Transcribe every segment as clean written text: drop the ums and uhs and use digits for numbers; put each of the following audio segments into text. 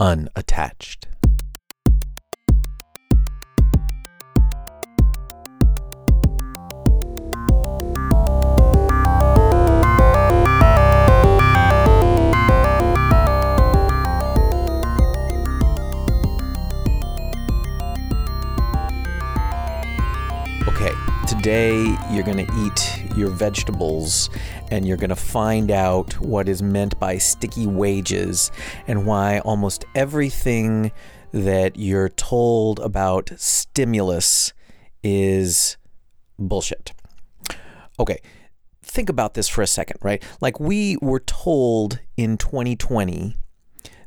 unattached. Okay, today you're going to eat your vegetables and you're going to find out what is meant by sticky wages and why almost everything that you're told about stimulus is bullshit. Okay, think about this for a second, right? Like, we were told in 2020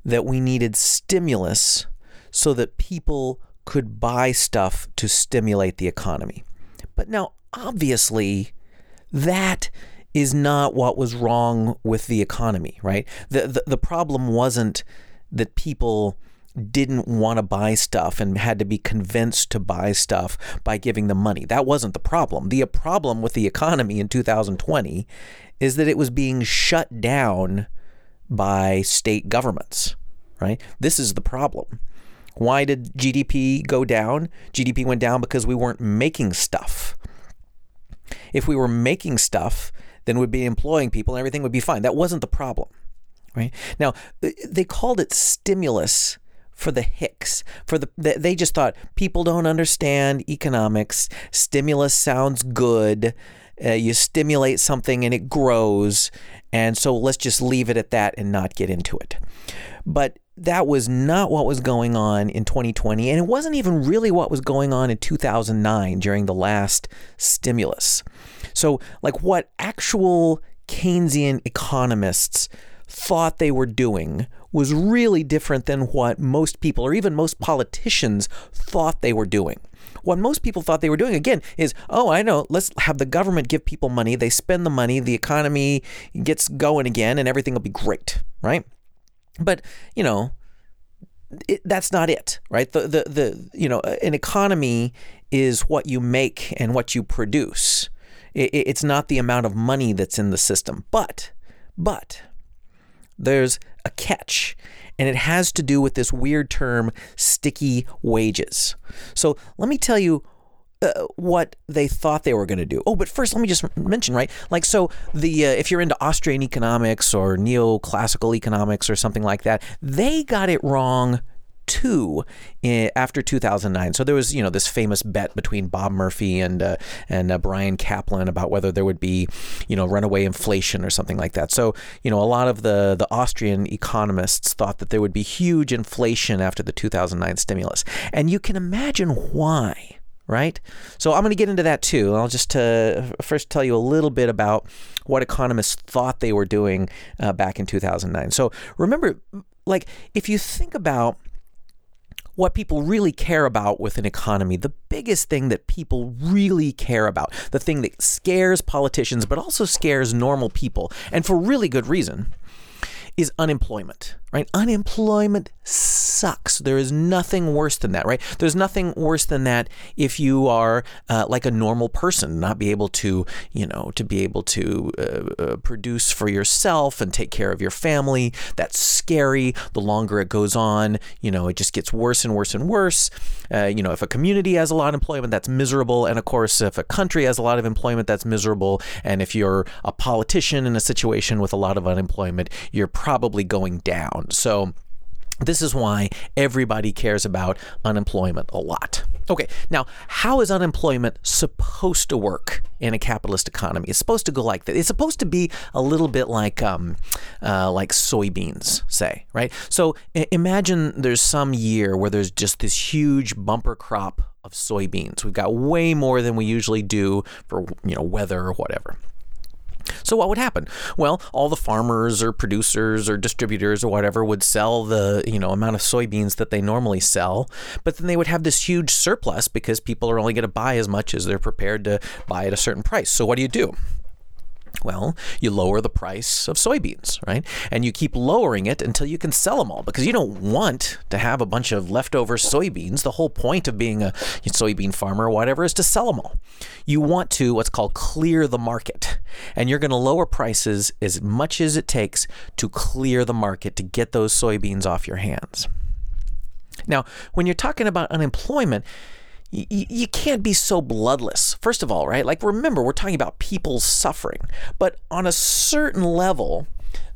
that we needed stimulus so that people could buy stuff to stimulate the economy. But now, obviously, that is not what was wrong with the economy, right? The problem wasn't that people didn't want to buy stuff and had to be convinced to buy stuff by giving them money. That wasn't the problem. The problem with the economy in 2020 is that it was being shut down by state governments, right? This is the problem. Why did GDP go down? GDP went down because we weren't making stuff. If we were making stuff, then we'd be employing people and everything would be fine. That wasn't the problem, right? Now, they called it stimulus for the hicks. They just thought people don't understand economics. Stimulus sounds good. You stimulate something and it grows. And so let's just leave it at that and not get into it. But that was not what was going on in 2020, and it wasn't even really what was going on in 2009 during the last stimulus. So, like, what actual Keynesian economists thought they were doing was really different than what most people, or even most politicians, thought they were doing. What most people thought they were doing, again, is, oh, I know, let's have the government give people money, they spend the money, the economy gets going again, and everything will be great, right? But, you know, that's not it, right? An economy is what you make and what you produce. It's not the amount of money that's in the system. But there's a catch, and it has to do with this weird term, sticky wages. So let me tell you what they thought they were going to do. Oh, but first, let me just mention, right? Like, so if you're into Austrian economics or neoclassical economics or something like that, they got it wrong too after 2009. So there was, you know, this famous bet between Bob Murphy and Brian Kaplan about whether there would be, you know, runaway inflation or something like that. So, you know, a lot of the Austrian economists thought that there would be huge inflation after the 2009 stimulus, and you can imagine why. Right? So I'm going to get into that too. I'll just first tell you a little bit about what economists thought they were doing back in 2009. So remember, like, if you think about what people really care about with an economy, the biggest thing that people really care about, the thing that scares politicians but also scares normal people, and for really good reason, is unemployment, right? Unemployment sucks. There is nothing worse than that, right? There's nothing worse than that if you are like a normal person, not be able to, you know, to be able to produce for yourself and take care of your family. That's scary. The longer it goes on, you know, it just gets worse and worse and worse. You know, if a community has a lot of employment, that's miserable. And of course, if a country has a lot of employment, that's miserable. And if you're a politician in a situation with a lot of unemployment, you're probably going down. So this is why everybody cares about unemployment a lot. Okay, now, how is unemployment supposed to work in a capitalist economy? It's supposed to go like that. It's supposed to be a little bit like soybeans, say, right? So imagine there's some year where there's just this huge bumper crop of soybeans. We've got way more than we usually do for, you know, weather or whatever. So what would happen? Well, all the farmers or producers or distributors or whatever would sell the, you know, amount of soybeans that they normally sell, but then they would have this huge surplus because people are only going to buy as much as they're prepared to buy at a certain price. So what do? Well, you lower the price of soybeans, right? And you keep lowering it until you can sell them all, because you don't want to have a bunch of leftover soybeans. The whole point of being a soybean farmer or whatever is to sell them all. You want to what's called clear the market. And you're going to lower prices as much as it takes to clear the market, to get those soybeans off your hands. Now, when you're talking about unemployment, you can't be so bloodless. First of all, right? Like, remember, we're talking about people suffering. But on a certain level,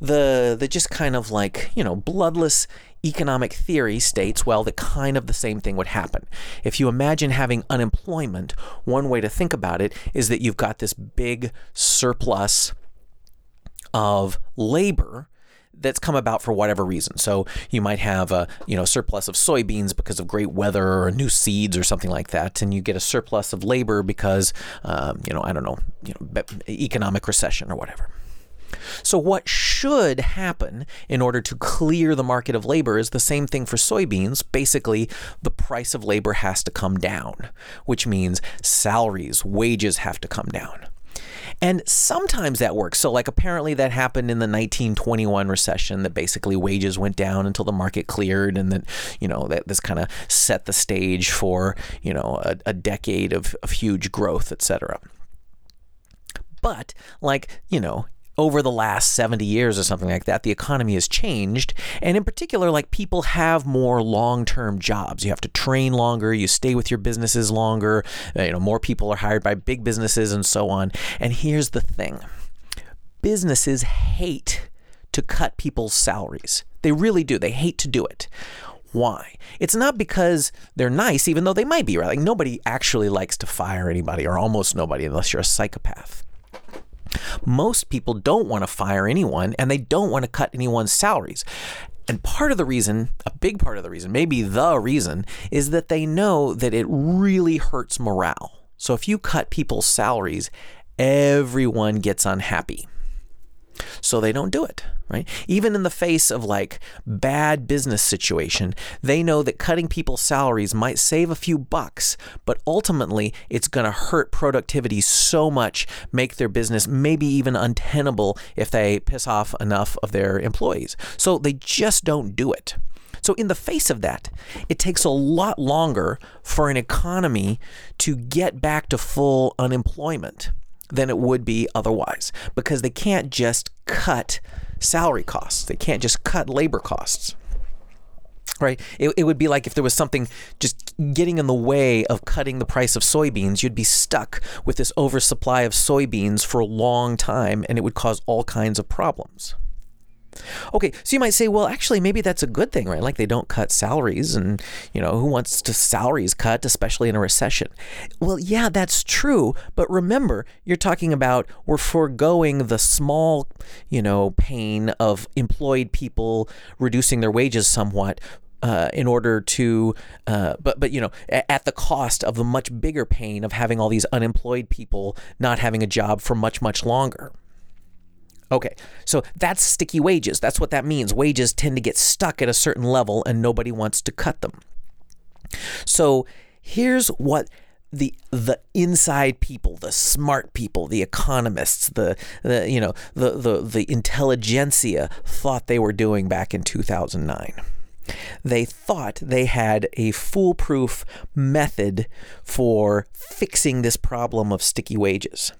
the just kind of like, you know, bloodless economic theory states, well, that kind of the same thing would happen. If you imagine having unemployment, one way to think about it is that you've got this big surplus of labor that's come about for whatever reason. So you might have a, you know, surplus of soybeans because of great weather or new seeds or something like that, and you get a surplus of labor because, economic recession or whatever. So what should happen in order to clear the market of labor is the same thing for soybeans. Basically, the price of labor has to come down, which means salaries, wages have to come down. And sometimes that works. So like apparently that happened in the 1921 recession, that basically wages went down until the market cleared, and then, you know, that this kind of set the stage for, you know, a decade of huge growth, etc. But like, you know, over the last 70 years or something like that, the economy has changed. And in particular, like, people have more long-term jobs. You have to train longer, you stay with your businesses longer, you know, more people are hired by big businesses and so on. And here's the thing. Businesses hate to cut people's salaries. They really do. They hate to do it. Why? It's not because they're nice, even though they might be, right? Like, nobody actually likes to fire anybody, or almost nobody, unless you're a psychopath. Most people don't want to fire anyone, and they don't want to cut anyone's salaries. And part of the reason, a big part of the reason, maybe the reason, is that they know that it really hurts morale. So if you cut people's salaries, everyone gets unhappy. So they don't do it, right? Even in the face of like bad business situation, they know that cutting people's salaries might save a few bucks, but ultimately it's going to hurt productivity so much, make their business maybe even untenable if they piss off enough of their employees. So they just don't do it. So in the face of that, it takes a lot longer for an economy to get back to full unemployment than it would be otherwise, because they can't just cut salary costs. They can't just cut labor costs, right? It would be like if there was something just getting in the way of cutting the price of soybeans, you'd be stuck with this oversupply of soybeans for a long time, and it would cause all kinds of problems. Okay, so you might say, well, actually, maybe that's a good thing, right? Like, they don't cut salaries, and, you know, who wants to salaries cut, especially in a recession? Well, yeah, that's true. But remember, you're talking about we're foregoing the small, you know, pain of employed people reducing their wages somewhat in order to, but you know, at the cost of the much bigger pain of having all these unemployed people not having a job for much, much longer. Okay, so that's sticky wages. That's what that means. Wages tend to get stuck at a certain level, and nobody wants to cut them. So here's what the inside people, the smart people, the economists, the intelligentsia thought they were doing back in 2009. They thought they had a foolproof method for fixing this problem of sticky wages.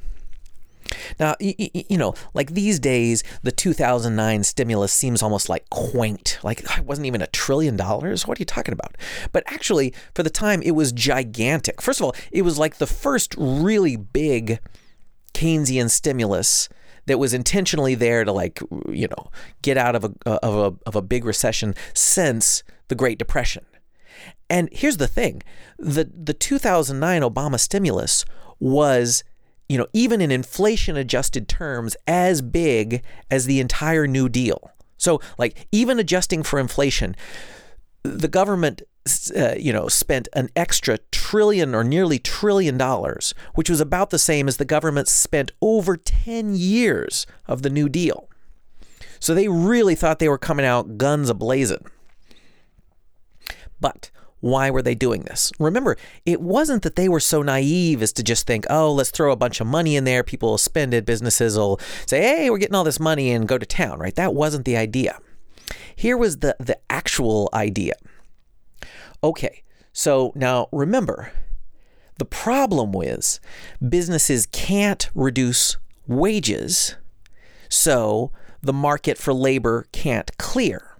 Now, you know, like, these days, the 2009 stimulus seems almost like quaint, like it wasn't even $1 trillion. What are you talking about? But actually, for the time, it was gigantic. First of all, it was like the first really big Keynesian stimulus that was intentionally there to, like, you know, get out of a big recession since the Great Depression. And here's the thing, the 2009 Obama stimulus was, you know, even in inflation-adjusted terms, as big as the entire New Deal. So, like, even adjusting for inflation, the government, spent an extra trillion or nearly $1 trillion, which was about the same as the government spent over 10 years of the New Deal. So they really thought they were coming out guns a-blazing. But why were they doing this? Remember, it wasn't that they were so naive as to just think, oh, let's throw a bunch of money in there, people will spend it, businesses will say, hey, we're getting all this money, and go to town, right? That wasn't the idea. Here was the actual idea. Okay, so now remember, the problem is businesses can't reduce wages, so the market for labor can't clear.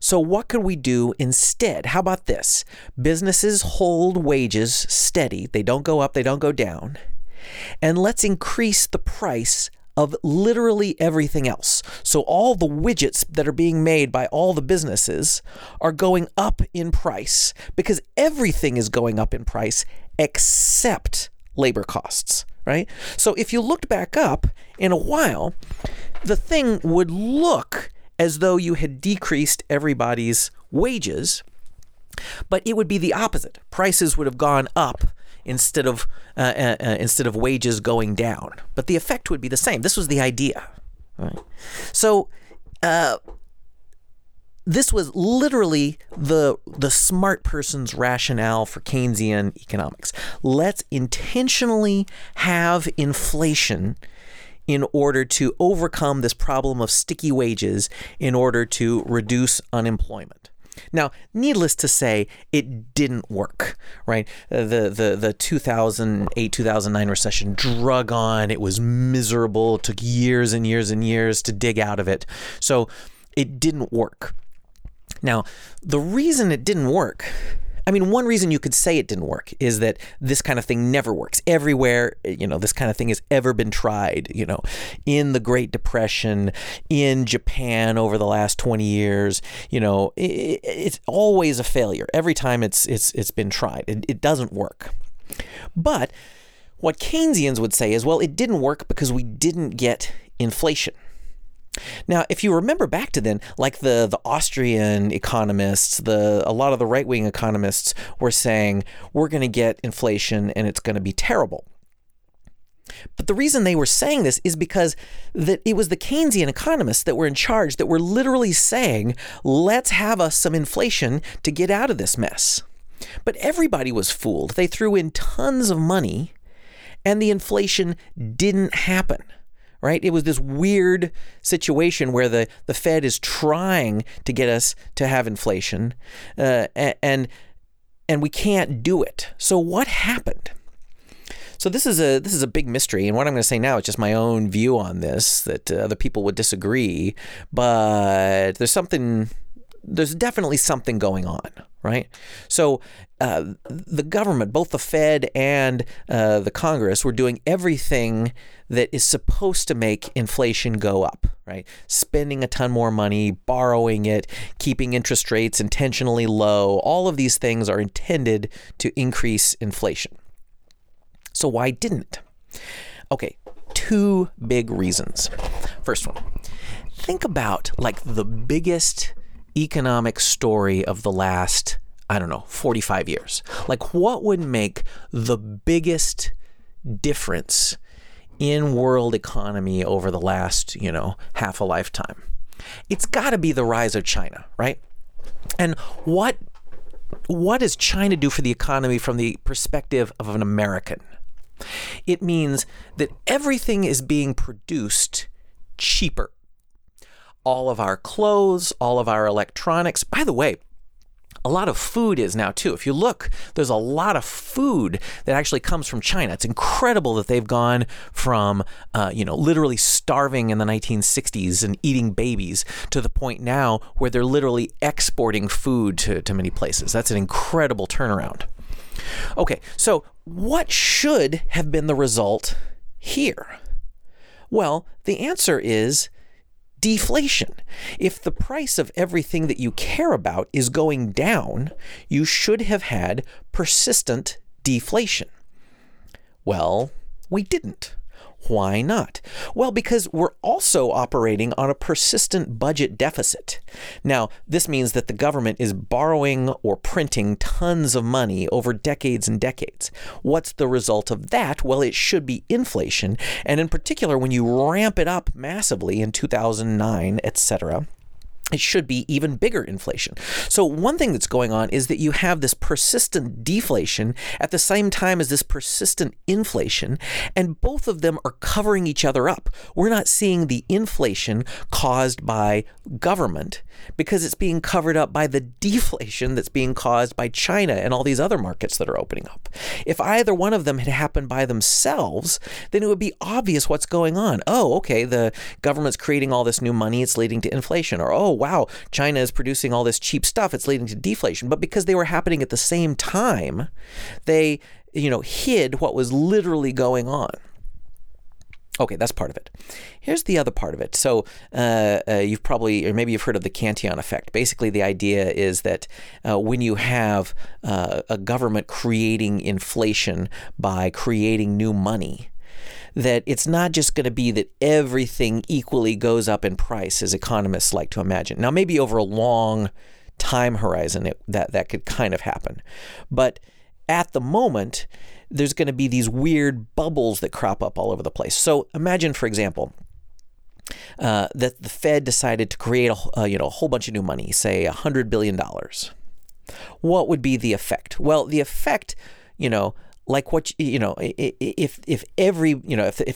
So what could we do instead? How about this? Businesses hold wages steady. They don't go up, they don't go down. And let's increase the price of literally everything else. So all the widgets that are being made by all the businesses are going up in price because everything is going up in price except labor costs, right? So if you looked back up in a while, the thing would look as though you had decreased everybody's wages, but it would be the opposite. Prices would have gone up instead of wages going down, but the effect would be the same. This was the idea. Right. So this was literally the smart person's rationale for Keynesian economics. Let's intentionally have inflation in order to overcome this problem of sticky wages, in order to reduce unemployment. Now, needless to say, it didn't work, right? The 2008-2009 recession drug on. It was miserable. It took years and years and years to dig out of it. So it didn't work. Now, the reason it didn't work, I mean, one reason you could say it didn't work is that this kind of thing never works. Everywhere, you know, this kind of thing has ever been tried, you know, in the Great Depression, in Japan over the last 20 years, you know, it's always a failure. Every time it's been tried, it doesn't work. But what Keynesians would say is, well, it didn't work because we didn't get inflation. Now, if you remember back to then, like the Austrian economists, a lot of the right-wing economists were saying, we're going to get inflation and it's going to be terrible. But the reason they were saying this is because that it was the Keynesian economists that were in charge that were literally saying, let's have us some inflation to get out of this mess. But everybody was fooled. They threw in tons of money and the inflation didn't happen. Right? It was this weird situation where the Fed is trying to get us to have inflation and we can't do it. So what happened? So this is a big mystery. And what I'm going to say now is just my own view on this, that other people would disagree. But there's definitely something going on. Right. So the government, both the Fed and the Congress, were doing everything that is supposed to make inflation go up. Right. Spending a ton more money, borrowing it, keeping interest rates intentionally low. All of these things are intended to increase inflation. So why didn't it? OK, two big reasons. First one, think about like the biggest economic story of the last, 45 years. Like, what would make the biggest difference in world economy over the last, half a lifetime? It's got to be the rise of China, right? And what does China do for the economy from the perspective of an American? It means that everything is being produced cheaper. All of our clothes, all of our electronics. By the way, a lot of food is now too. If you look, there's a lot of food that actually comes from China. It's incredible that they've gone from, literally starving in the 1960s and eating babies to the point now where they're literally exporting food to many places. That's an incredible turnaround. Okay, so what should have been the result here? Well, the answer is deflation. If the price of everything that you care about is going down, you should have had persistent deflation. Well, we didn't. Why not? Well, because we're also operating on a persistent budget deficit. Now, this means that the government is borrowing or printing tons of money over decades and decades. What's the result of that? Well, it should be inflation. And in particular, when you ramp it up massively in 2009, etc., it should be even bigger inflation. So one thing that's going on is that you have this persistent deflation at the same time as this persistent inflation, and both of them are covering each other up. We're not seeing the inflation caused by government because it's being covered up by the deflation that's being caused by China and all these other markets that are opening up. If either one of them had happened by themselves, then it would be obvious what's going on. Oh, okay, the government's creating all this new money, it's leading to inflation. Or, oh, wow, China is producing all this cheap stuff, it's leading to deflation. But because they were happening at the same time, they, hid what was literally going on. Okay, that's part of it. Here's the other part of it. So you've probably, or maybe you've heard of the Cantillon effect. Basically, the idea is that when you have a government creating inflation by creating new money, that it's not just going to be that everything equally goes up in price, as economists like to imagine. Now, maybe over a long time horizon, that could kind of happen. But at the moment, there's going to be these weird bubbles that crop up all over the place. So imagine, for example, that the Fed decided to create a whole bunch of new money, say $100 billion. What would be the effect? Well, the effect, if the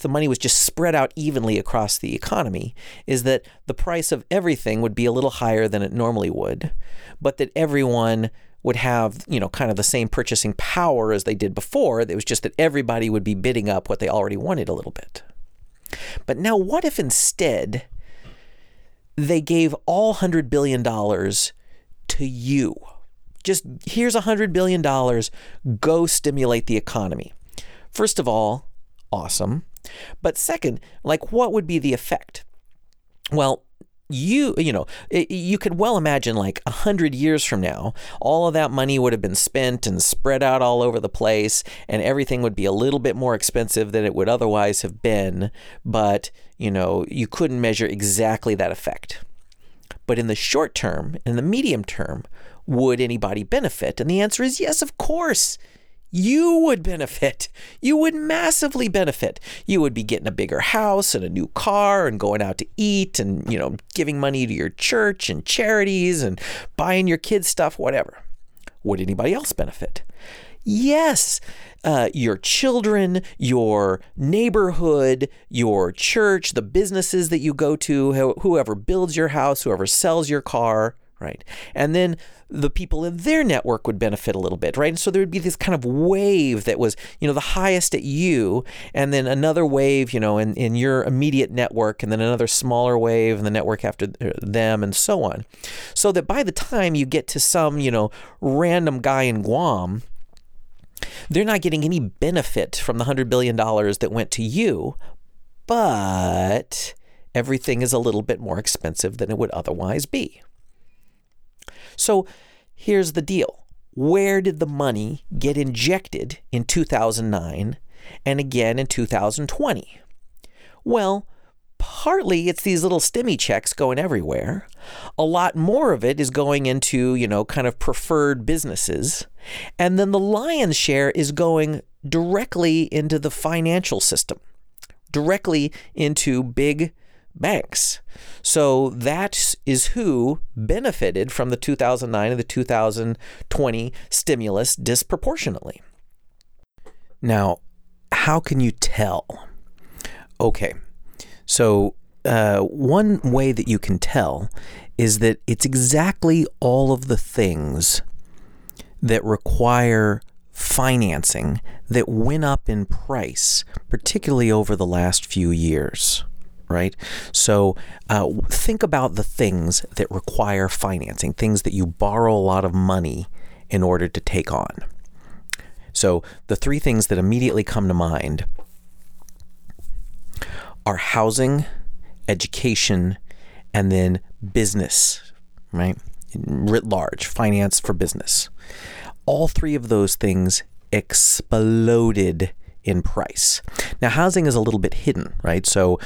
money was just spread out evenly across the economy, is that the price of everything would be a little higher than it normally would, but that everyone would have, kind of the same purchasing power as they did before. It was just that everybody would be bidding up what they already wanted a little bit. But now what if instead they gave all $100 billion to you? Just here's $100 billion, go stimulate the economy. First of all, awesome. But second, what would be the effect? Well, you could well imagine 100 years from now, all of that money would have been spent and spread out all over the place, and everything would be a little bit more expensive than it would otherwise have been. But, you couldn't measure exactly that effect. But in the short term, in the medium term, would anybody benefit? And the answer is yes, of course. You would benefit. You would massively benefit. You would be getting a bigger house and a new car and going out to eat and, giving money to your church and charities and buying your kids stuff, whatever. Would anybody else benefit? Yes. Your children, your neighborhood, your church, the businesses that you go to, whoever builds your house, whoever sells your car, right? And then the people in their network would benefit a little bit, right? And so there would be this kind of wave that was, the highest at you, and then another wave, in your immediate network, and then another smaller wave in the network after them, and so on. So that by the time you get to some, random guy in Guam, they're not getting any benefit from the $100 billion that went to you, but everything is a little bit more expensive than it would otherwise be. So here's the deal. Where did the money get injected in 2009 and again in 2020? Well, partly it's these little stimmy checks going everywhere. A lot more of it is going into, kind of preferred businesses. And then the lion's share is going directly into the financial system, directly into big banks. So that is who benefited from the 2009 and the 2020 stimulus disproportionately. Now, how can you tell? Okay. So one way that you can tell is that it's exactly all of the things that require financing that went up in price, particularly over the last few years, right? So think about the things that require financing, things that you borrow a lot of money in order to take on. So the three things that immediately come to mind are housing, education, and then business, right? Writ large, finance for business. All three of those things exploded in price. Now, housing is a little bit hidden, right? So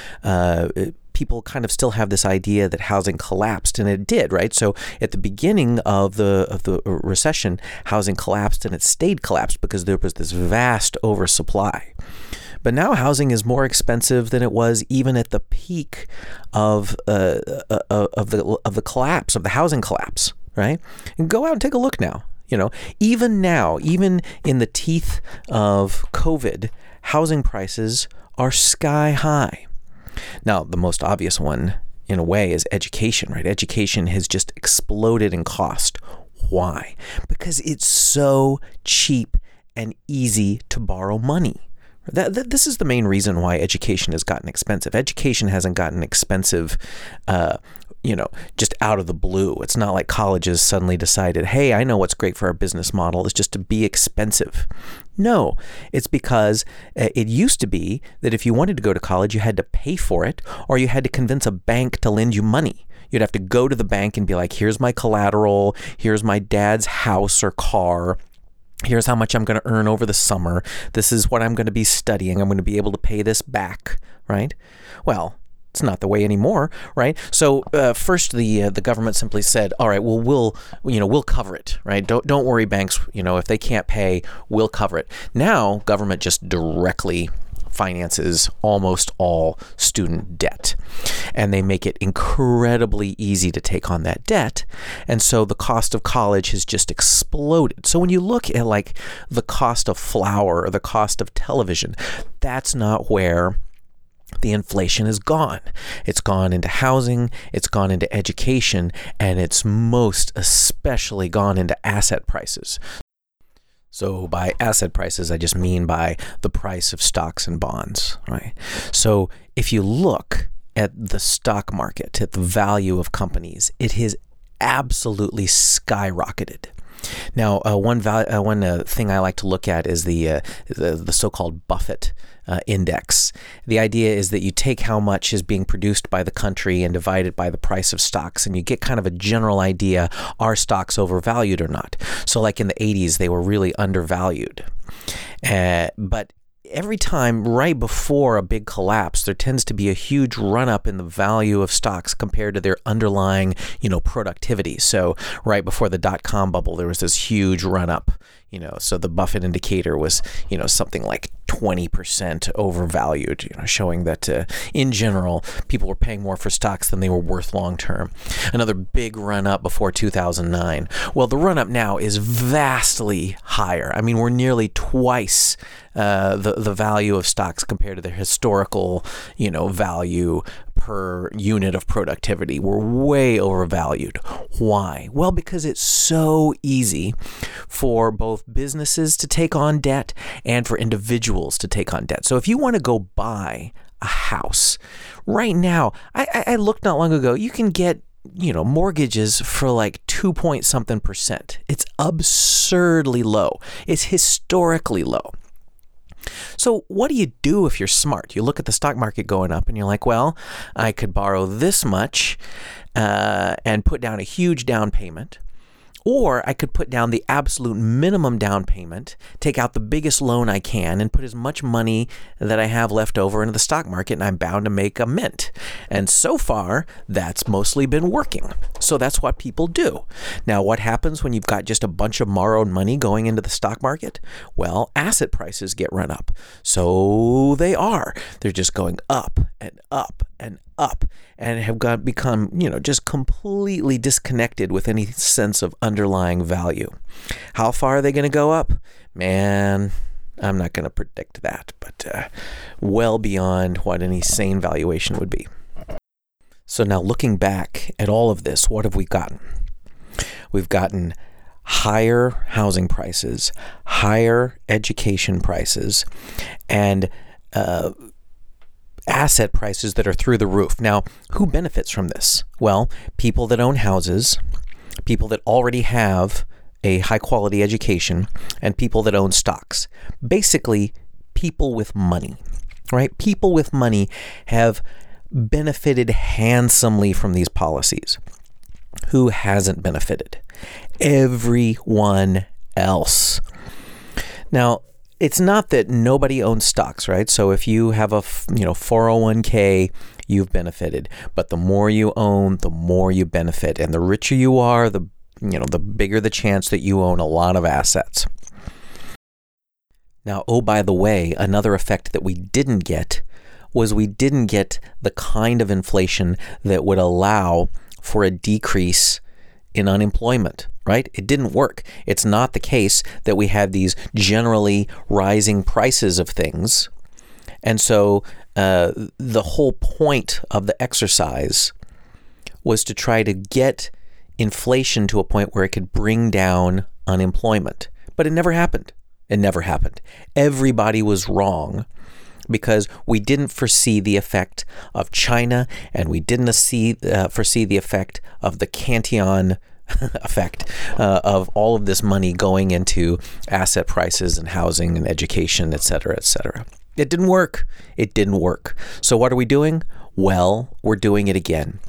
people kind of still have this idea that housing collapsed, and it did, right? So at the beginning of the recession, housing collapsed, and it stayed collapsed because there was this vast oversupply. But now housing is more expensive than it was even at the peak of the collapse, of the housing collapse, right? And go out and take a look now. You know, even now, even in the teeth of COVID, housing prices are sky high. Now, the most obvious one, in a way, is education, right? Education has just exploded in cost. Why? Because it's so cheap and easy to borrow money. This is the main reason why education has gotten expensive. Education hasn't gotten expensive, just out of the blue. It's not like colleges suddenly decided, hey, I know what's great for our business model is just to be expensive. No, it's because it used to be that if you wanted to go to college, you had to pay for it, or you had to convince a bank to lend you money. You'd have to go to the bank and be like, here's my collateral, here's my dad's house or car, here's how much I'm going to earn over the summer, this is what I'm going to be studying, I'm going to be able to pay this back, right? Well, it's not the way anymore, right? So first, the government simply said, all right, well, we'll cover it, right? Don't worry, banks. If they can't pay, we'll cover it. Now, government just directly finances almost all student debt, and they make it incredibly easy to take on that debt, and so the cost of college has just exploded. So when you look at like the cost of flour or the cost of television, that's not where the inflation is gone. It's gone into housing, it's gone into education, and it's most especially gone into asset prices. So by asset prices, I just mean by the price of stocks and bonds, right? So if you look at the stock market, at the value of companies, it has absolutely skyrocketed. Now, one thing I like to look at is the so-called Buffett index. The idea is that you take how much is being produced by the country and divide it by the price of stocks, and you get kind of a general idea, are stocks overvalued or not? So like in the 80s, they were really undervalued. But every time right before a big collapse, there tends to be a huge run-up in the value of stocks compared to their underlying, productivity. So right before the dot-com bubble, there was this huge run-up, so the Buffett indicator was, something like 20% overvalued, showing that in general, people were paying more for stocks than they were worth long-term. Another big run-up before 2009. Well, the run-up now is vastly higher. I mean, we're nearly twice the value of stocks compared to their historical, value per unit of productivity. We're way overvalued. Why? Well, because it's so easy for both businesses to take on debt and for individuals to take on debt. So if you want to go buy a house right now, I looked not long ago, you can get mortgages for like 2.something%. It's absurdly low. It's historically low. So what do you do if you're smart? You look at the stock market going up and you're like, well, I could borrow this much and put down a huge down payment, or I could put down the absolute minimum down payment, take out the biggest loan I can, and put as much money that I have left over into the stock market, and I'm bound to make a mint. And so far, that's mostly been working. So that's what people do. Now, what happens when you've got just a bunch of borrowed money going into the stock market? Well, asset prices get run up. So they are. They're just going up and up and up, and have become, just completely disconnected with any sense of underlying value. How far are they going to go up? Man, I'm not going to predict that, but well beyond what any sane valuation would be. So now looking back at all of this, what have we gotten? We've gotten higher housing prices, higher education prices, and asset prices that are through the roof. Now, who benefits from this? Well, people that own houses, people that already have a high quality education, and people that own stocks. Basically, people with money, right? People with money have benefited handsomely from these policies. Who hasn't benefited? Everyone else. Now, it's not that nobody owns stocks, right? So if you have a 401k, you've benefited. But the more you own, the more you benefit, and the richer you are, the the bigger the chance that you own a lot of assets. Now, oh, by the way, another effect that we didn't get was we didn't get the kind of inflation that would allow for a decrease in unemployment, right? It didn't work. It's not the case that we had these generally rising prices of things. And so the whole point of the exercise was to try to get inflation to a point where it could bring down unemployment. But it never happened. It never happened. Everybody was wrong, because we didn't foresee the effect of China, and we didn't foresee the effect of the Cantillon effect of all of this money going into asset prices and housing and education, et cetera, et cetera. It didn't work. It didn't work. So what are we doing? Well, we're doing it again.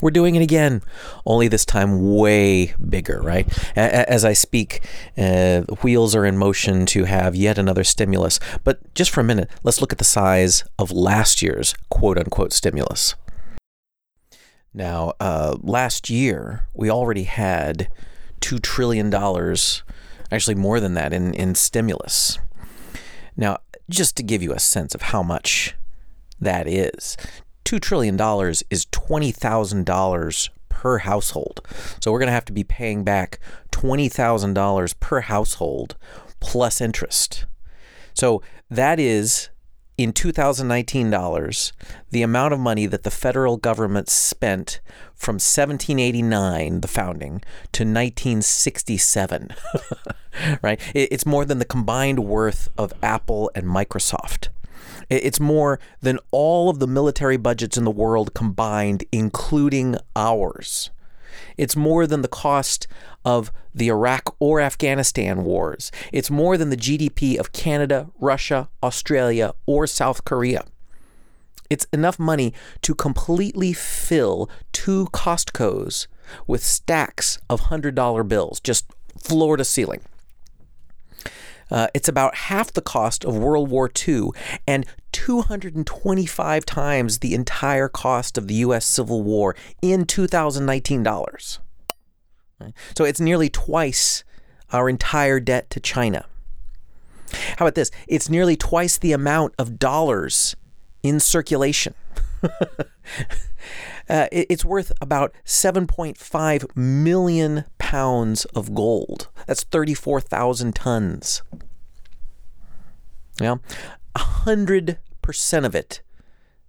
We're doing it again, only this time way bigger, right? As I speak, wheels are in motion to have yet another stimulus. But just for a minute, let's look at the size of last year's quote-unquote stimulus. Now, last year, we already had $2 trillion, actually more than that, in stimulus. Now, just to give you a sense of how much that is, $2 trillion is $20,000 per household. So we're going to have to be paying back $20,000 per household plus interest. So that is, in 2019 dollars, the amount of money that the federal government spent from 1789, the founding, to 1967, right? It's more than the combined worth of Apple and Microsoft. It's more than all of the military budgets in the world combined, including ours. It's more than the cost of the Iraq or Afghanistan wars. It's more than the GDP of Canada, Russia, Australia, or South Korea. It's enough money to completely fill two Costcos with stacks of $100 bills, just floor to ceiling. It's about half the cost of World War II and 225 times the entire cost of the U.S. Civil War in 2019 dollars. So it's nearly twice our entire debt to China. How about this? It's nearly twice the amount of dollars in circulation. It's worth about 7.5 million pounds of gold. That's 34,000 tons. Yeah, 100% of it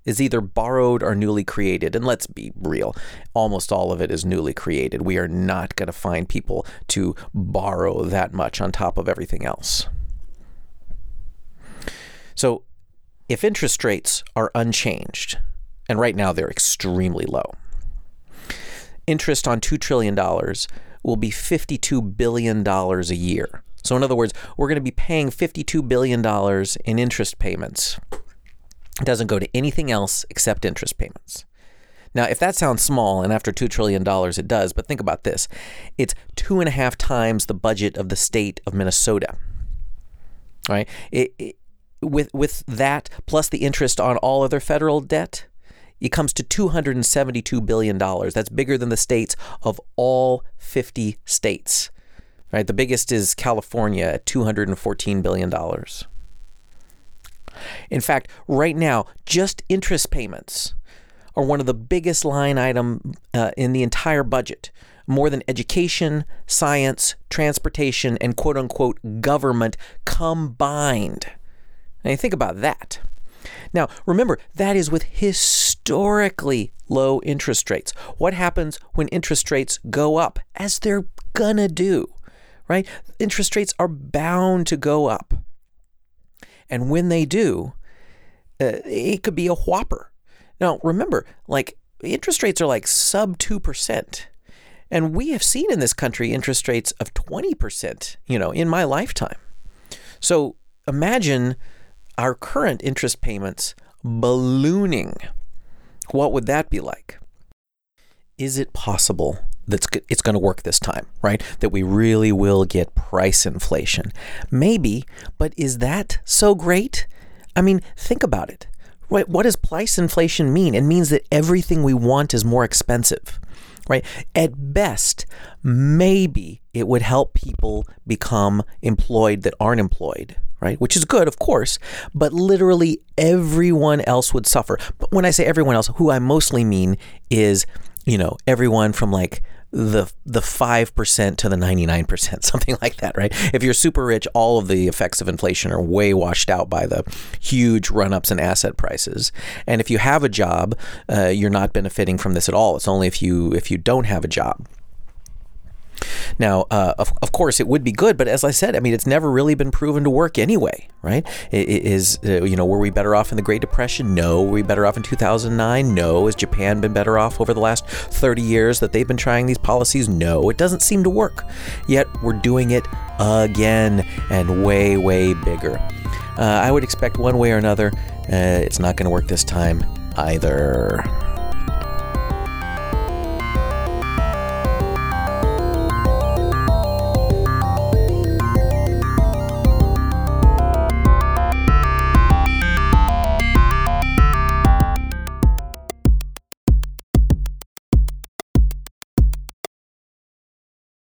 is either borrowed or newly created. And let's be real, almost all of it is newly created. We are not going to find people to borrow that much on top of everything else. So if interest rates are unchanged, and right now they're extremely low, interest on $2 trillion will be $52 billion a year. So in other words, we're going to be paying $52 billion in interest payments. It doesn't go to anything else except interest payments. Now, if that sounds small, and after $2 trillion it does, but think about this. It's 2.5 times the budget of the state of Minnesota. All right? With that, plus the interest on all other federal debt, it comes to $272 billion. That's bigger than the states of all 50 states. Right? The biggest is California at $214 billion. In fact, right now, just interest payments are one of the biggest line item in the entire budget, more than education, science, transportation, and quote-unquote government combined. Now, you think about that. Now, remember, that is with historically low interest rates. What happens when interest rates go up? As they're gonna do, right? Interest rates are bound to go up. And when they do, it could be a whopper. Now, remember, like, interest rates are like sub 2%. And we have seen in this country interest rates of 20%, you know, in my lifetime. So imagine our current interest payments ballooning. What would that be like? Is it possible that it's going to work this time, right? That we really will get price inflation? Maybe, but is that so great? I mean, think about it. Right? What does price inflation mean? It means that everything we want is more expensive. right? At best, maybe it would help people become employed that aren't employed, right? Which is good, of course, but literally everyone else would suffer. But when I say everyone else, who I mostly mean is, you know, everyone from like the 5% to the 99%, something like that, right? If you're super rich, all of the effects of inflation are way washed out by the huge run-ups in asset prices. And if you have a job, you're not benefiting from this at all. It's only if you don't have a job. Now, of course, it would be good, but as I said, I mean, it's never really been proven to work anyway, right? Were we better off in the Great Depression? No. Were we better off in 2009? No. Has Japan been better off over the last 30 years that they've been trying these policies? No. It doesn't seem to work. Yet we're doing it again and way, way bigger. I would expect one way or another, it's not going to work this time either.